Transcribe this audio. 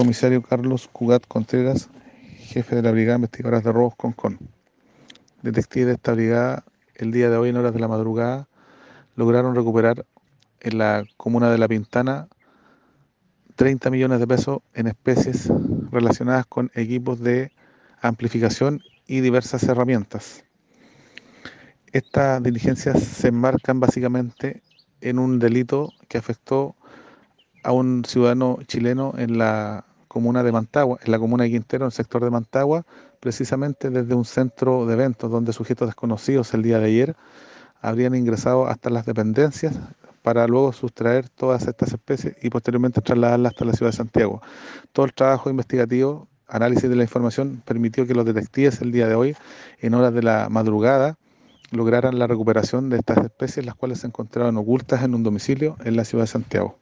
Comisario Carlos Cugat Contreras, jefe de la Brigada Investigadora de robos Con Con. Detectives de esta brigada, el día de hoy en horas de la madrugada, lograron recuperar en la comuna de La Pintana 30 millones de pesos en especies relacionadas con equipos de amplificación y diversas herramientas. Estas diligencias se enmarcan básicamente en un delito que afectó a un ciudadano chileno en la comuna de Mantagua, en la comuna de Quintero, en el sector de Mantagua, precisamente desde un centro de eventos donde sujetos desconocidos el día de ayer habrían ingresado hasta las dependencias para luego sustraer todas estas especies y posteriormente trasladarlas hasta la ciudad de Santiago. Todo el trabajo investigativo, análisis de la información, permitió que los detectives el día de hoy, en horas de la madrugada, lograran la recuperación de estas especies, las cuales se encontraban ocultas en un domicilio en la ciudad de Santiago.